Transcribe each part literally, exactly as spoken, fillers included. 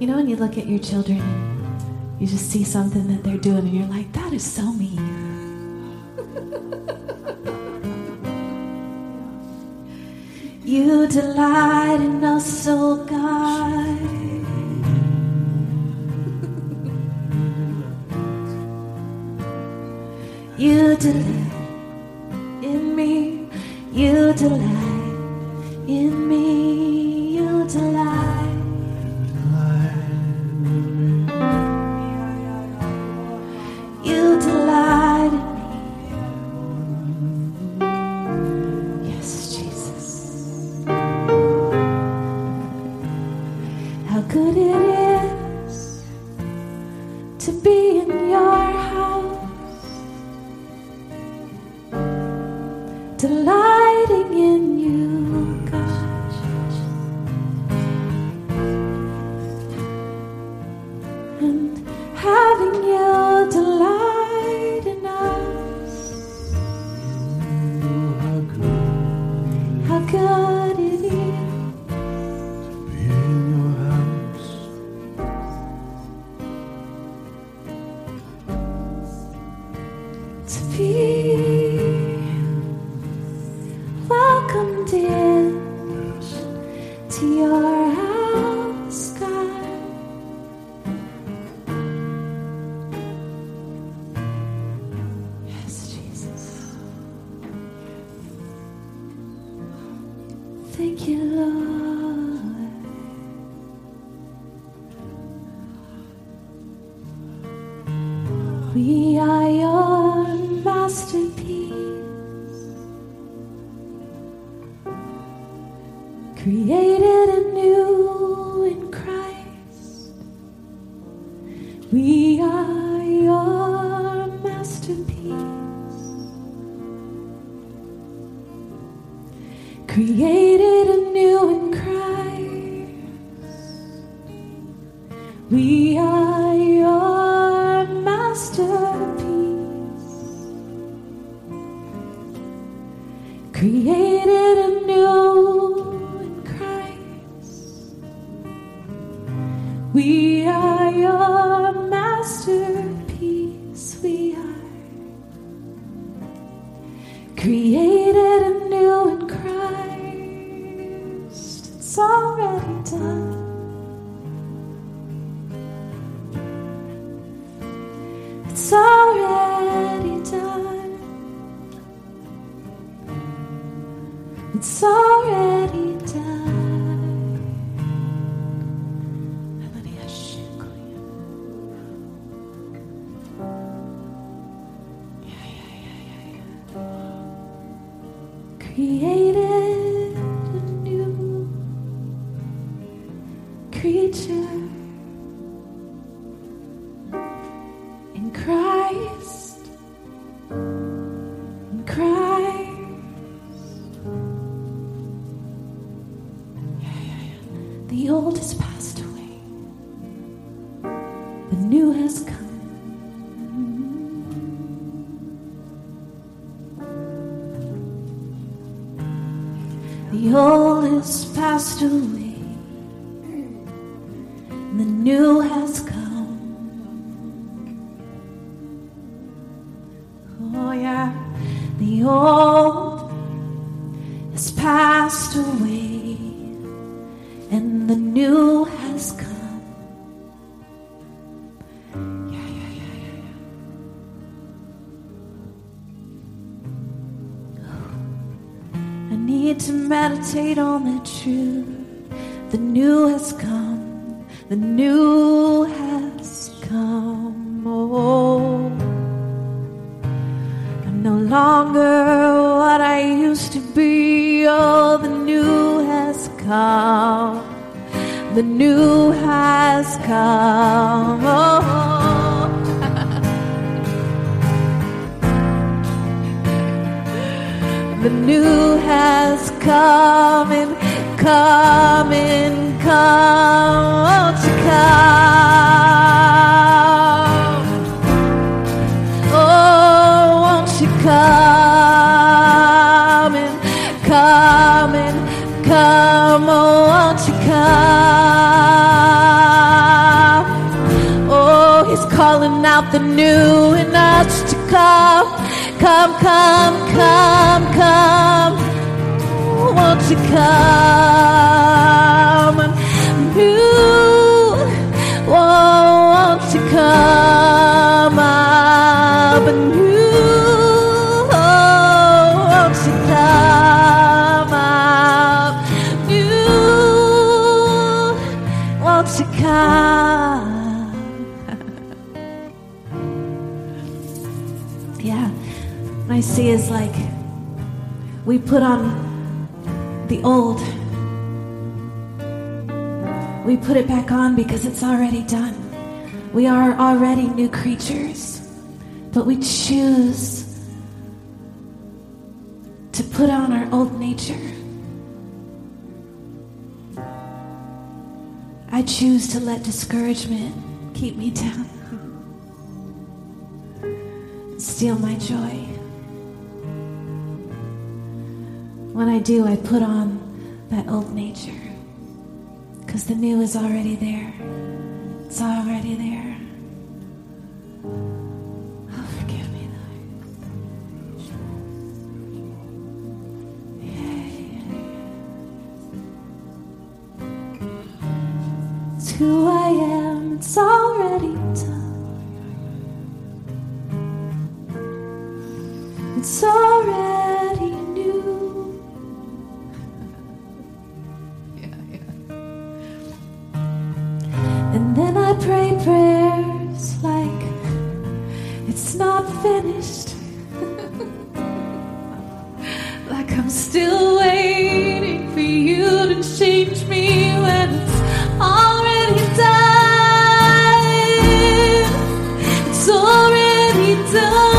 You know, when you look at your children, you just see something that they're doing, and you're like, that is so me. You delight in us, oh God. You delight in me. You delight in me. You delight. You delight in me. Yes, Jesus. How good it is to be in your house, delighting in you, God, and having you delight. Good it is to be in your house. To be welcomed in, yes, to your house, God. Yes, Jesus. Thank you, Lord. We are your masterpiece, created anew in Christ. We are your masterpiece, created anew in Christ. We are your masterpiece, created anew in Christ. We are your masterpiece. We are created anew in Christ. It's already done. It's already done. It's already done. Yeah, yeah, yeah, yeah, yeah. Created creature in Christ, in Christ. Yeah, yeah, yeah. The old has passed away, the new has come. The old has passed away, the new has come. Oh yeah, the old has passed away, and the new has come. Yeah, yeah, yeah, yeah, yeah. Oh, I need to meditate on the truth. The new has come. The new has come. Oh, I'm no longer what I used to be. Oh, the new has come. The new has come. Oh, the new has come and come and come. Come, oh, won't you come? out the new in us to come. Come, come, come, come. Won't you come? New, oh, won't you come up anew? Yeah, what I see is like we put on the old, we put it back on because it's already done. We are already new creatures, but we choose to put on our old nature. I choose to let discouragement keep me down, steal my joy. When I do, I put on that old nature, because the new is already there. It's already there. Oh, forgive me, Lord. Yeah. It's who I am. It's already done. It's already new. Yeah, yeah. And then I pray prayers like it's not finished. Like I'm still waiting for you to change me when it's already done. It's already done.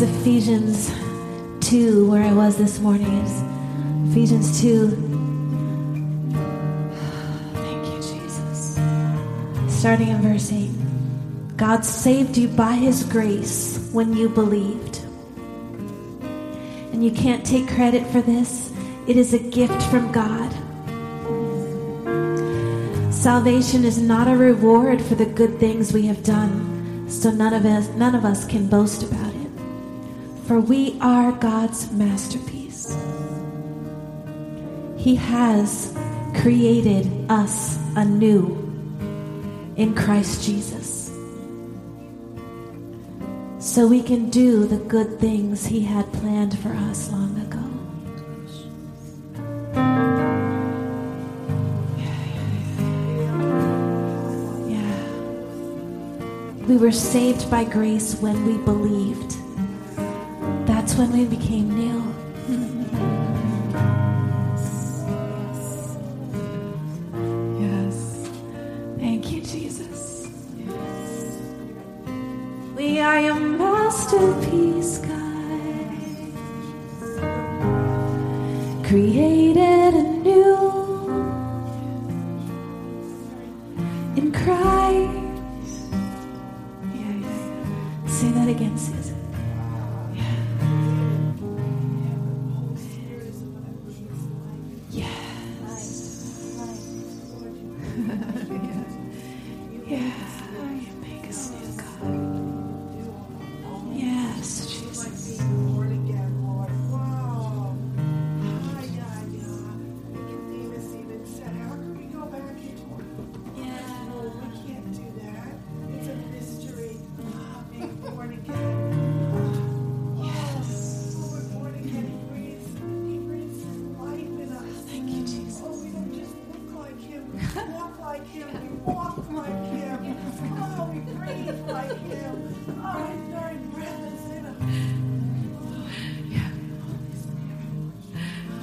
Ephesians two, where I was this morning, is Ephesians two. Thank you, Jesus. Starting in verse eight. God saved you by his grace when you believed. And you can't take credit for this. It is a gift from God. Salvation is not a reward for the good things we have done, so none of us, none of us can boast about. For we are God's masterpiece. He has created us anew in Christ Jesus, so we can do the good things he had planned for us long ago. Yeah. We were saved by grace when we believed. That's when we became new. Mm-hmm. Yes. Yes. Thank you, Jesus. Yes. We are your masterpiece, God. Created anew in Christ. Yeah, yeah. Say that again, Susan.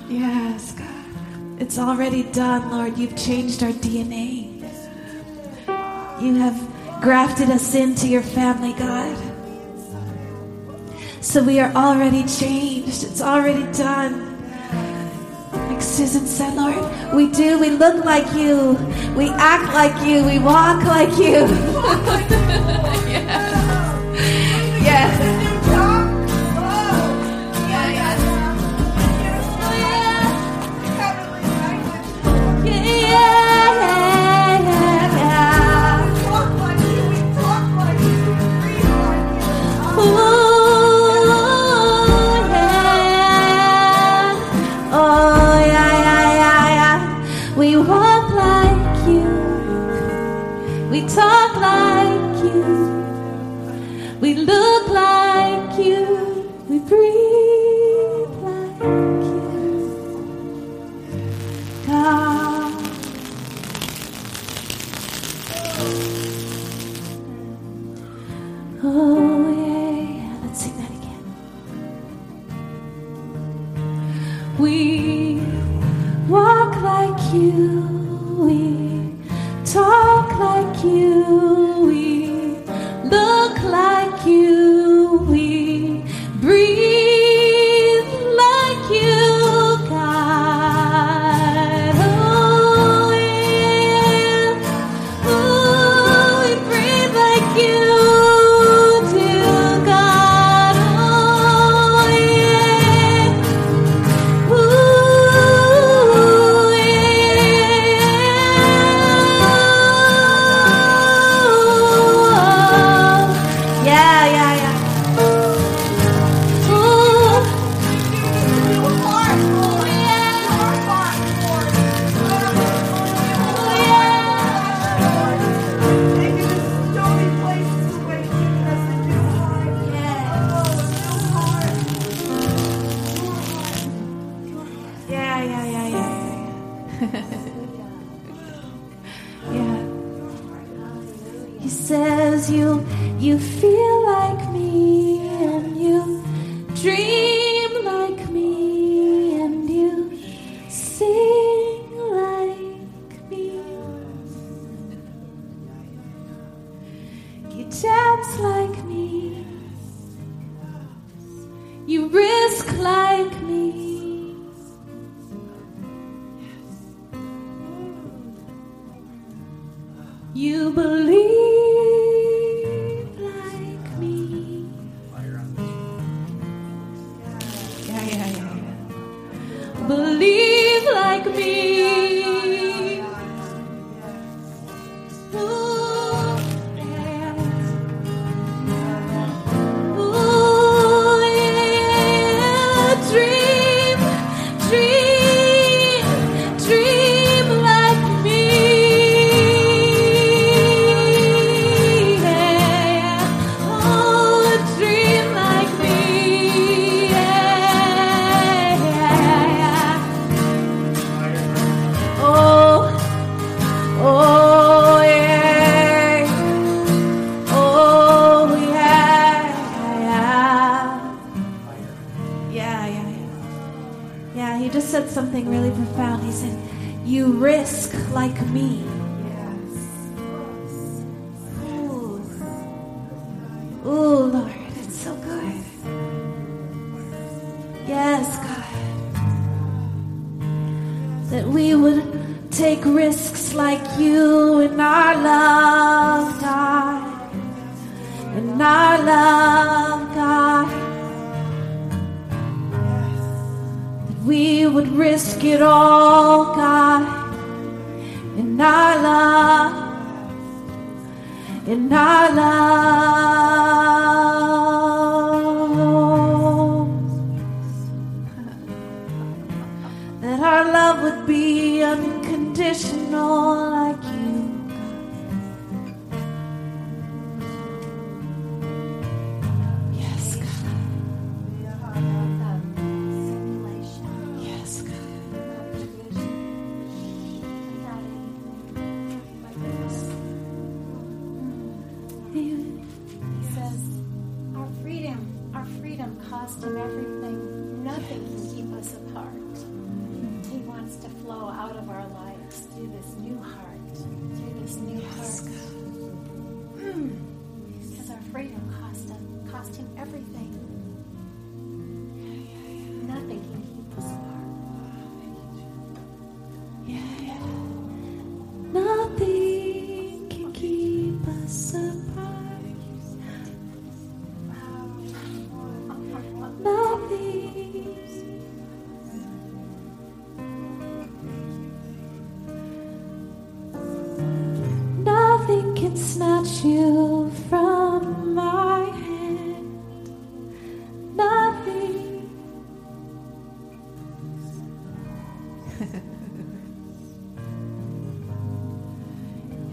Yes, God. It's already done, Lord. You've changed our D N A. You have grafted us into your family, God. So we are already changed. It's already done. Like Susan said, Lord, we do. We look like you. We act like you. We walk like you. Yes. Yes. Talk like you, we look like you, we breathe like you, God. Oh yeah, let's sing that again. We walk like you, we talk like you, we look like you, we breathe like you, God. Oh yeah, oh, we breathe like you do, God. Oh yeah, oh yeah. Freedom cost him everything. Nothing can keep us apart. you from my hand, nothing.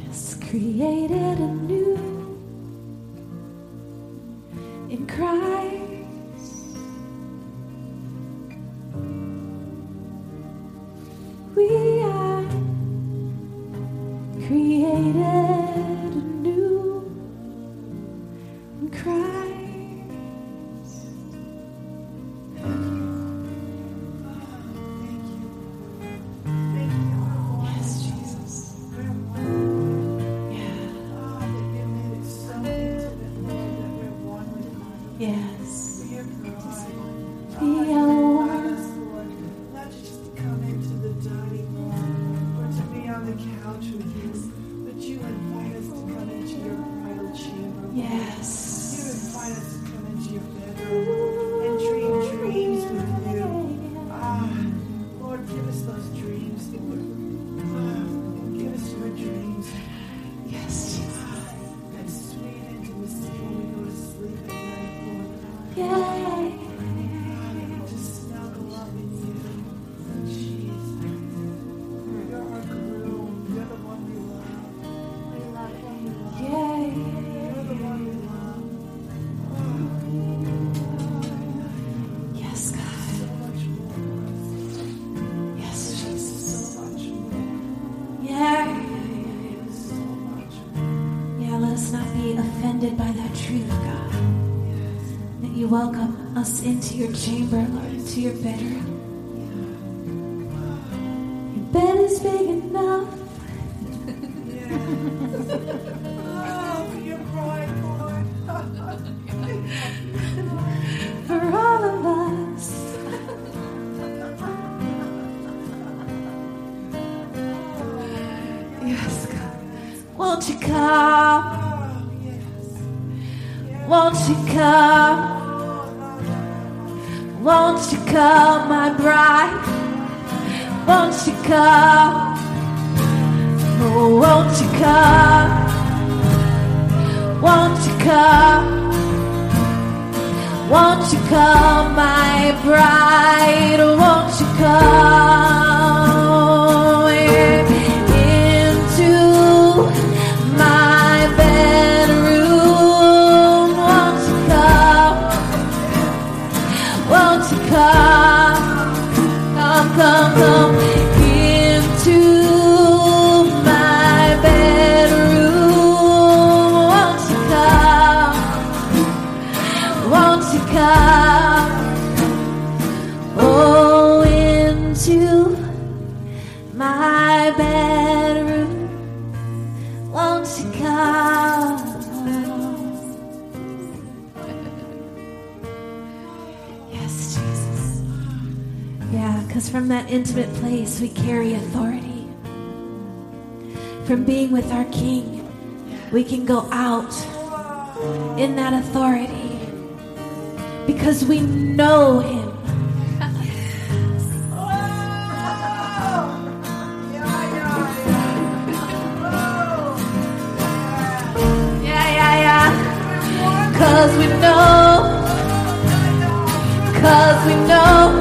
Yes, created anew in Christ, we are created. Yes. We are one. We are one. Not to just come into the dining room or to be on the couch with you, but you invite us to come into your bridal chamber. Yes. You invite us to come into your bedroom and dream dreams with you. Ah, Lord, give us those dreams. Lord, give us your dreams. Yes. That sweet intimacy when we go to sleep. Yay! Just snuggle up in you. Jesus. You're our groom. You're the one we love. We love you. Yay! You're the one we love. Oh. Yes, God. So much more. Yes, Jesus. So much more. Yeah. So much more. Yeah, let us not be offended by that truth, God. You welcome us into your chamber, Lord, into your bedroom. Your bed is big enough. Oh, for your bride, Lord. For all of us. Yes, God. Won't you come? Won't you come? Won't you come, my bride? Won't you come? Oh, won't you come? Won't you come? Won't you come, my bride? Won't you come into my bedroom? Come, come, come, come into my bedroom. Won't you come? Won't you come? Oh, into my bedroom. Won't you come? Yeah, because from that intimate place, we carry authority. From being with our King, we can go out in that authority because we know Him. Yeah, yeah, yeah. Because we know. Because we know.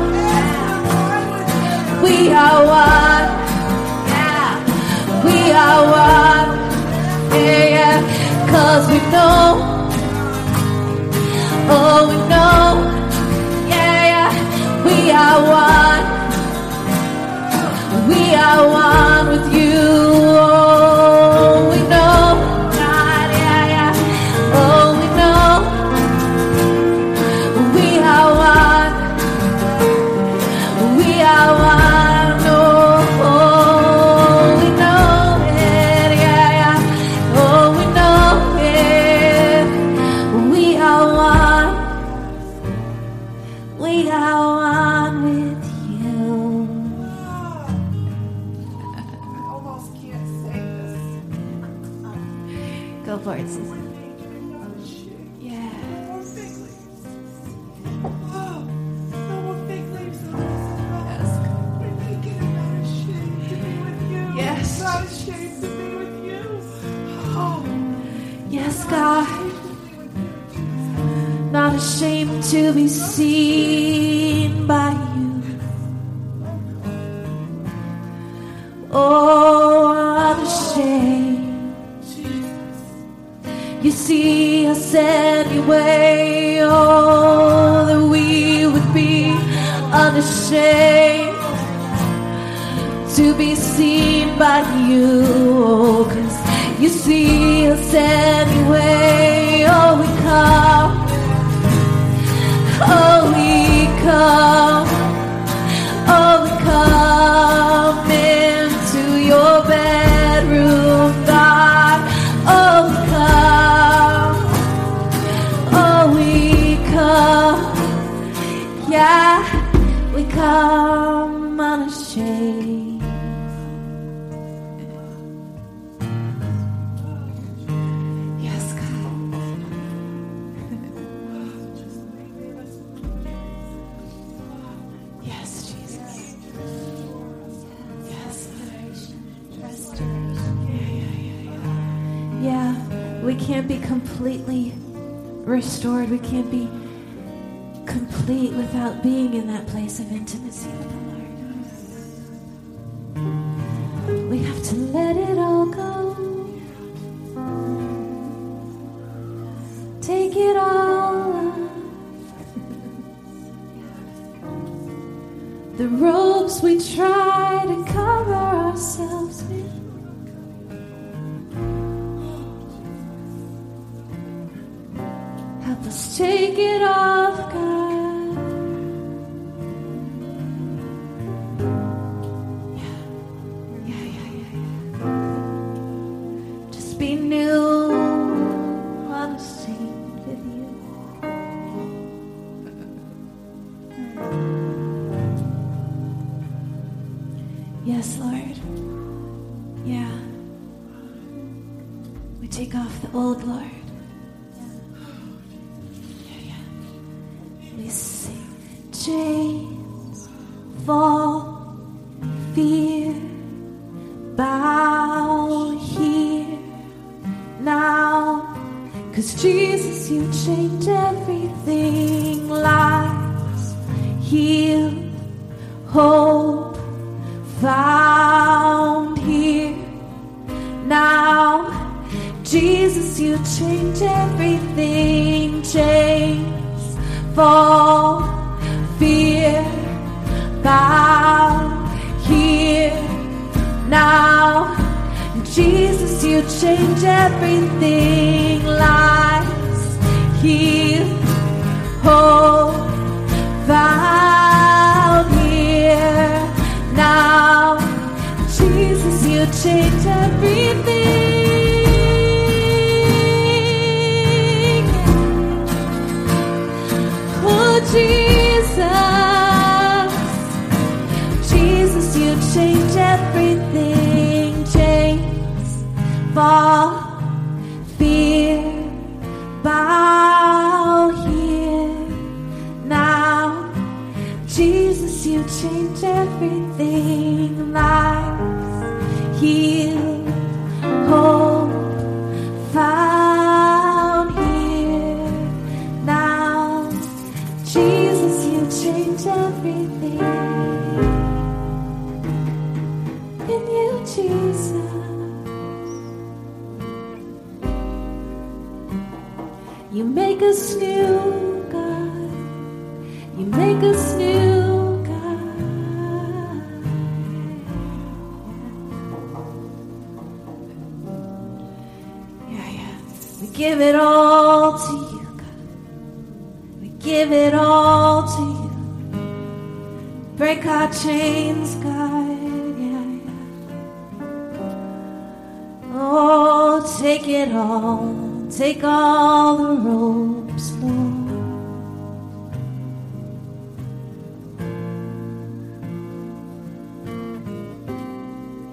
We are one, yeah. We are one, yeah, yeah. 'Cause we know, oh, we know, yeah, yeah. We are one, we are one with you. Oh, we know, God, yeah, yeah. Oh, we know, we are one, we are one. not ashamed to be seen by you. Oh, I'm not ashamed. You see us anyway. Oh, that we would be unashamed to be seen by you. Oh, 'cause you see us anyway. Oh, we come. Oh, we come. Oh, we come into your bedroom, God. Oh, we come. Oh, we come. Yeah, we come unashamed. Can't be completely restored. We can't be complete without being in that place of intimacy with the Lord. We have to let it all go. Take it all off. The robes we try to cover ourselves with. Let's take it off, God. Yeah. Yeah, yeah, yeah, yeah. Just be new on the scene with you. Yes, Lord. Yeah. We take off the old, Lord. Chains fall, fear, bow here now, 'cause Jesus, you change everything. Lies, heal, hope found here now. Jesus, you change everything. Chains fall, fear, bow here now. Jesus, you change everything. Lies, heal, hope, bow here now. Jesus, you change everything. Jesus, Jesus, you change everything. Chains fall, fear, bow here now. Jesus, you change everything. Lives, heal, hope found here now. Jesus, you change everything. In you, Jesus, you make us new, God. You make us new, God. Yeah, yeah. We give it all to you. Give it all to you. Break our chains, God. Yeah, yeah. Oh, take it all. Take all the ropes, Lord.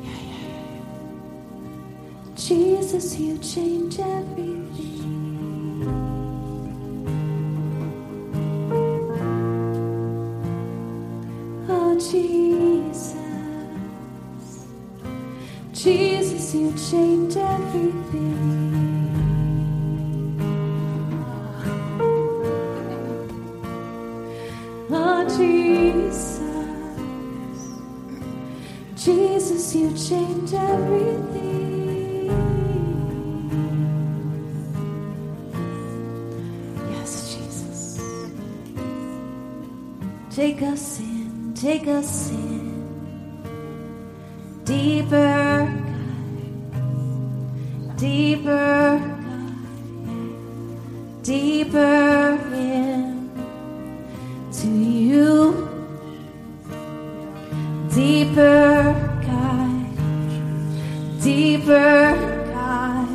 Yeah, yeah, yeah. Jesus, you change everything. Jesus, Jesus, you change everything. Jesus, Jesus, you change everything. Yes, Jesus, take us in, take us in, deeper, God, deeper, God, deeper in. To you, deeper, God, deeper, God,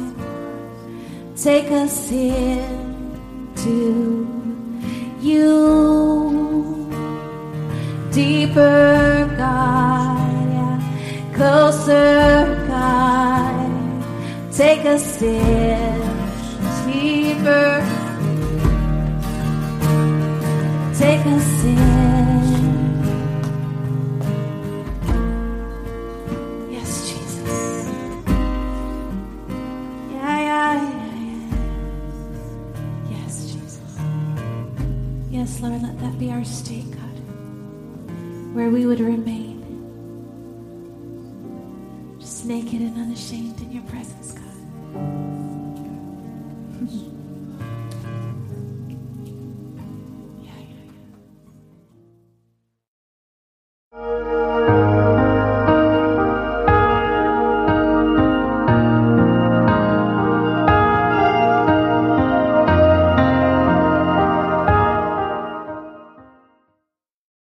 take us in to you, deeper, God, yeah. Closer, God, take us in deeper. Take us in. Yes, Jesus. Yeah, yeah, yeah, yeah. Yes, Jesus. Yes, Lord, let that be our state, God, where we would remain just naked and unashamed in your presence, God.